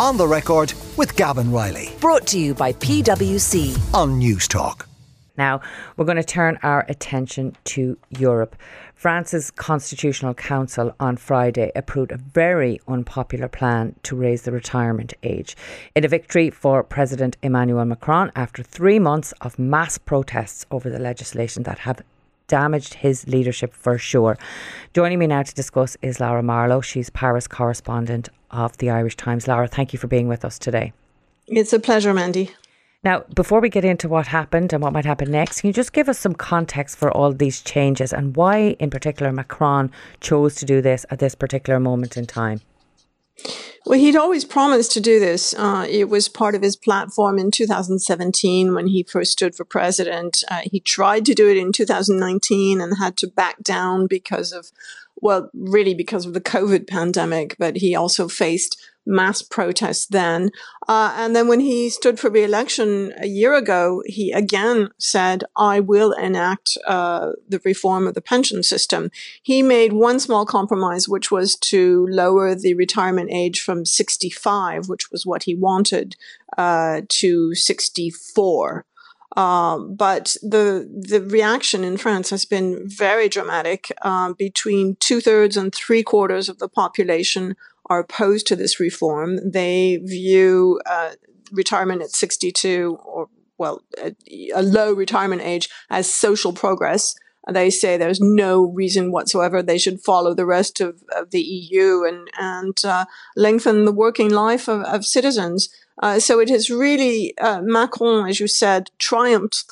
On the Record with Gavin Riley. Brought to you by PwC on News Talk. Now, we're going to turn our attention to Europe. France's Constitutional Council on Friday approved a very unpopular plan to raise the retirement age, in a victory for President Emmanuel Macron after 3 months of mass protests over the legislation that have damaged his leadership for sure. Joining me now to discuss is Lara Marlowe. She's Paris correspondent of the Irish Times. Lara, thank you for being with us today. It's a pleasure, Mandy. Now, before we get into what happened and what might happen next, can you just give us some context for all these changes and why, in particular, Macron chose to do this at this particular moment in time? Well, he'd always promised to do this. It was part of his platform in 2017 when he first stood for president. He tried to do it in 2019 and had to back down because of, well, really because of the COVID pandemic, but he also faced mass protests then. And then when he stood for re-election a year ago, he again said, I will enact the reform of the pension system. He made one small compromise, which was to lower the retirement age from 65, which was what he wanted, to 64. But the reaction in France has been very dramatic. Between 2/3 and 3/4 of the population are opposed to this reform. They view retirement at 62, or, well, a low retirement age, as social progress. They say there's no reason whatsoever they should follow the rest of the EU and lengthen the working life of citizens. So it has really, Macron, as you said, triumphed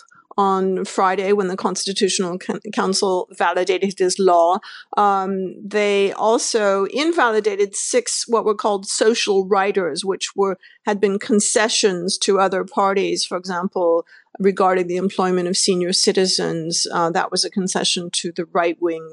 on Friday when the Constitutional Council validated his law. They also invalidated 6 what were called social riders, which had been concessions to other parties, for example, regarding the employment of senior citizens. That was a concession to the right-wing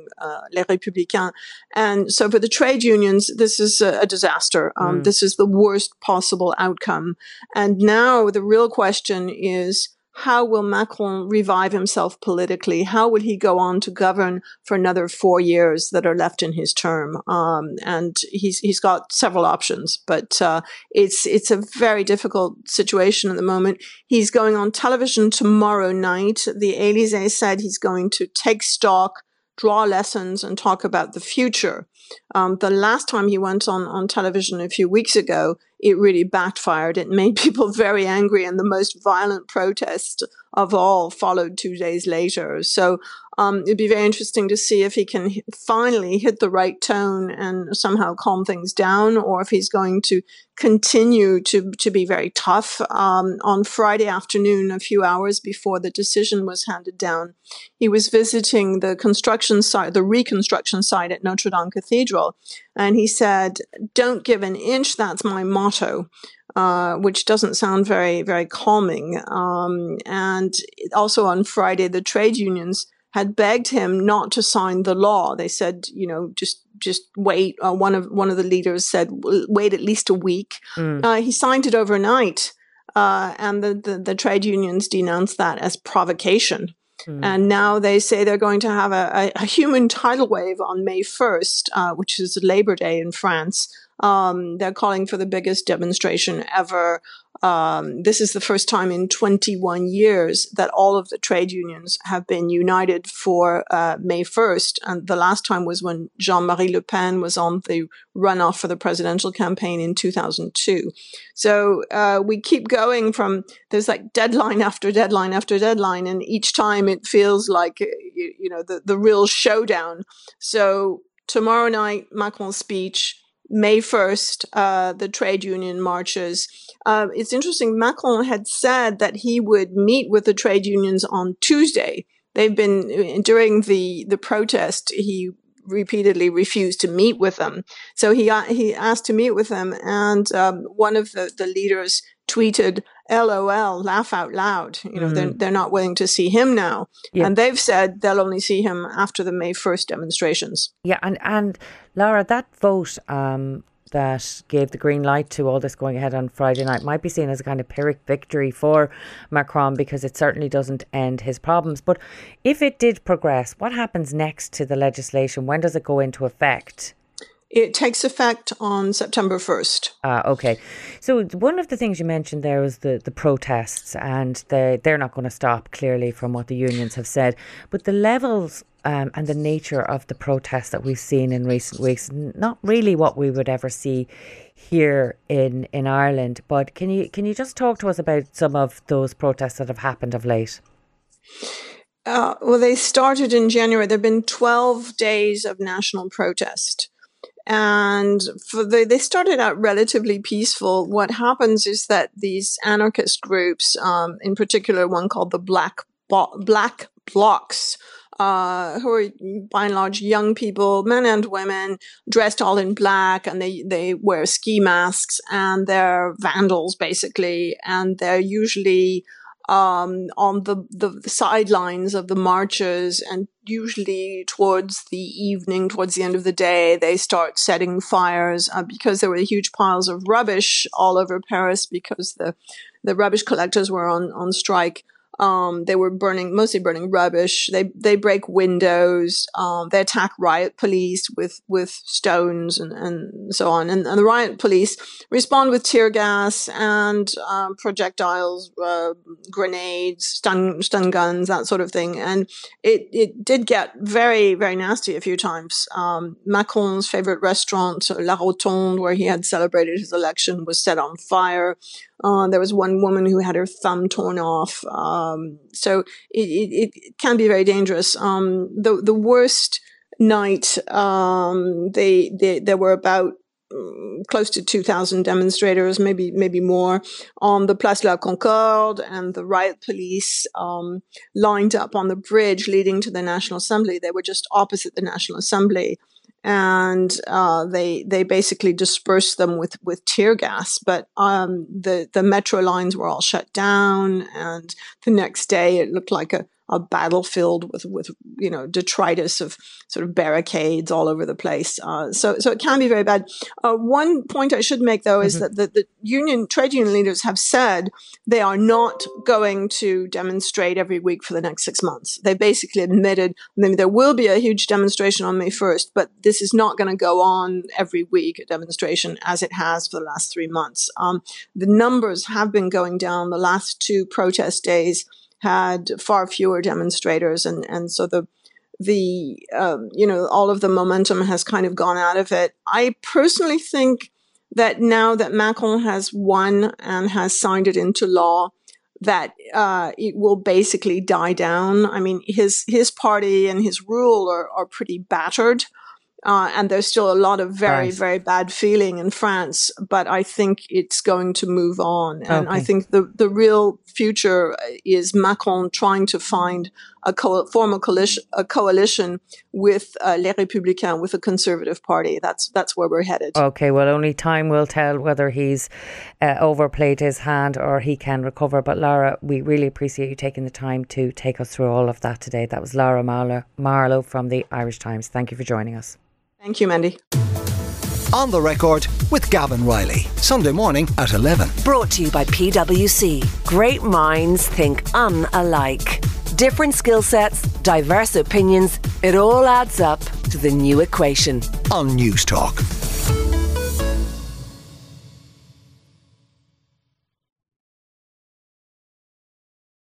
Les Républicains. And so for the trade unions, this is a disaster. This is the worst possible outcome. And now the real question is, how will Macron revive himself politically? How will he go on to govern for another 4 years that are left in his term? And he's got several options, but it's a very difficult situation at the moment. He's going on television tomorrow night. The Élysée said he's going to take stock, draw lessons, and talk about the future. The last time he went on television a few weeks ago, it really backfired. It made people very angry, and the most violent protest of all followed 2 days later. So it'd be very interesting to see if he can finally hit the right tone and somehow calm things down, or if he's going to continue to be very tough. On Friday afternoon, a few hours before the decision was handed down, he was visiting the reconstruction site at Notre Dame Cathedral, and he said, "Don't give an inch, that's my motto," which doesn't sound very, very calming. And also on Friday, the trade unions had begged him not to sign the law. They said, you know, just wait. One of the leaders said, wait at least a week. He signed it overnight, and the trade unions denounced that as provocation. And now they say they're going to have a human tidal wave on May 1st, which is Labor Day in France. They're calling for the biggest demonstration ever. This is the first time in 21 years that all of the trade unions have been united for May 1st. And the last time was when Jean-Marie Le Pen was on the runoff for the presidential campaign in 2002. So we keep going from, there's like deadline after deadline after deadline. And each time it feels like, the real showdown. So tomorrow night, Macron's speech. May 1st, the trade union marches. It's interesting, Macron had said that he would meet with the trade unions on Tuesday. They've been, during the protest, he repeatedly refused to meet with them. So he asked to meet with them, and one of the leaders tweeted, LOL, laugh out loud. They're not willing to see him now. Yeah. And they've said they'll only see him after the May 1st demonstrations. Yeah, and Lara, that vote that gave the green light to all this going ahead on Friday night might be seen as a kind of Pyrrhic victory for Macron, because it certainly doesn't end his problems. But if it did progress, what happens next to the legislation? When does it go into effect? It takes effect on September 1st. OK. So one of the things you mentioned there was the protests, and they're not going to stop, clearly, from what the unions have said. But the levels and the nature of the protests that we've seen in recent weeks, not really what we would ever see here in Ireland. But can you just talk to us about some of those protests that have happened of late? Well, they started in January. There have been 12 days of national protest. And they started out relatively peaceful. What happens is that these anarchist groups, in particular one called the Black Blocs, who are by and large young people, men and women, dressed all in black, and they wear ski masks, and they're vandals basically, and they're usually on the sidelines of the marches, and usually towards the evening, towards the end of the day, they start setting fires because there were huge piles of rubbish all over Paris because the rubbish collectors were on strike. They were mostly burning rubbish. They break windows. They attack riot police with stones and so on. And the riot police respond with tear gas and projectiles, grenades, stun guns, that sort of thing. And it did get very, very nasty a few times. Macron's favorite restaurant, La Rotonde, where he had celebrated his election, was set on fire. There was one woman who had her thumb torn off. So it can be very dangerous. The worst night, there were about close to 2,000 demonstrators, maybe more, on the Place de la Concorde, and the riot police lined up on the bridge leading to the National Assembly. They were just opposite the National Assembly. And they basically dispersed them with tear gas. But the metro lines were all shut down, and the next day it looked like a battlefield with detritus of sort of barricades all over the place. So it can be very bad. One point I should make, though, is that the trade union leaders have said they are not going to demonstrate every week for the next 6 months. They basically admitted there will be a huge demonstration on May 1st, but this is not going to go on every week, a demonstration, as it has for the last 3 months. The numbers have been going down. The last two protest days had far fewer demonstrators, and so the all of the momentum has kind of gone out of it. I personally think that now that Macron has won and has signed it into law, that it will basically die down. I mean, his party and his rule are pretty battered. And there's still a lot of very, very bad feeling in France, but I think it's going to move on. And I think the real future is Macron trying to find a coalition with Les Républicains, with the Conservative Party. That's where we're headed. OK, well, only time will tell whether he's overplayed his hand or he can recover. But Lara, we really appreciate you taking the time to take us through all of that today. That was Lara Marlowe from the Irish Times. Thank you for joining us. Thank you, Mandy. On the Record with Gavin Riley, Sunday morning at 11. Brought to you by PwC. Great minds think unalike. Different skill sets, diverse opinions, it all adds up to the new equation. On News Talk.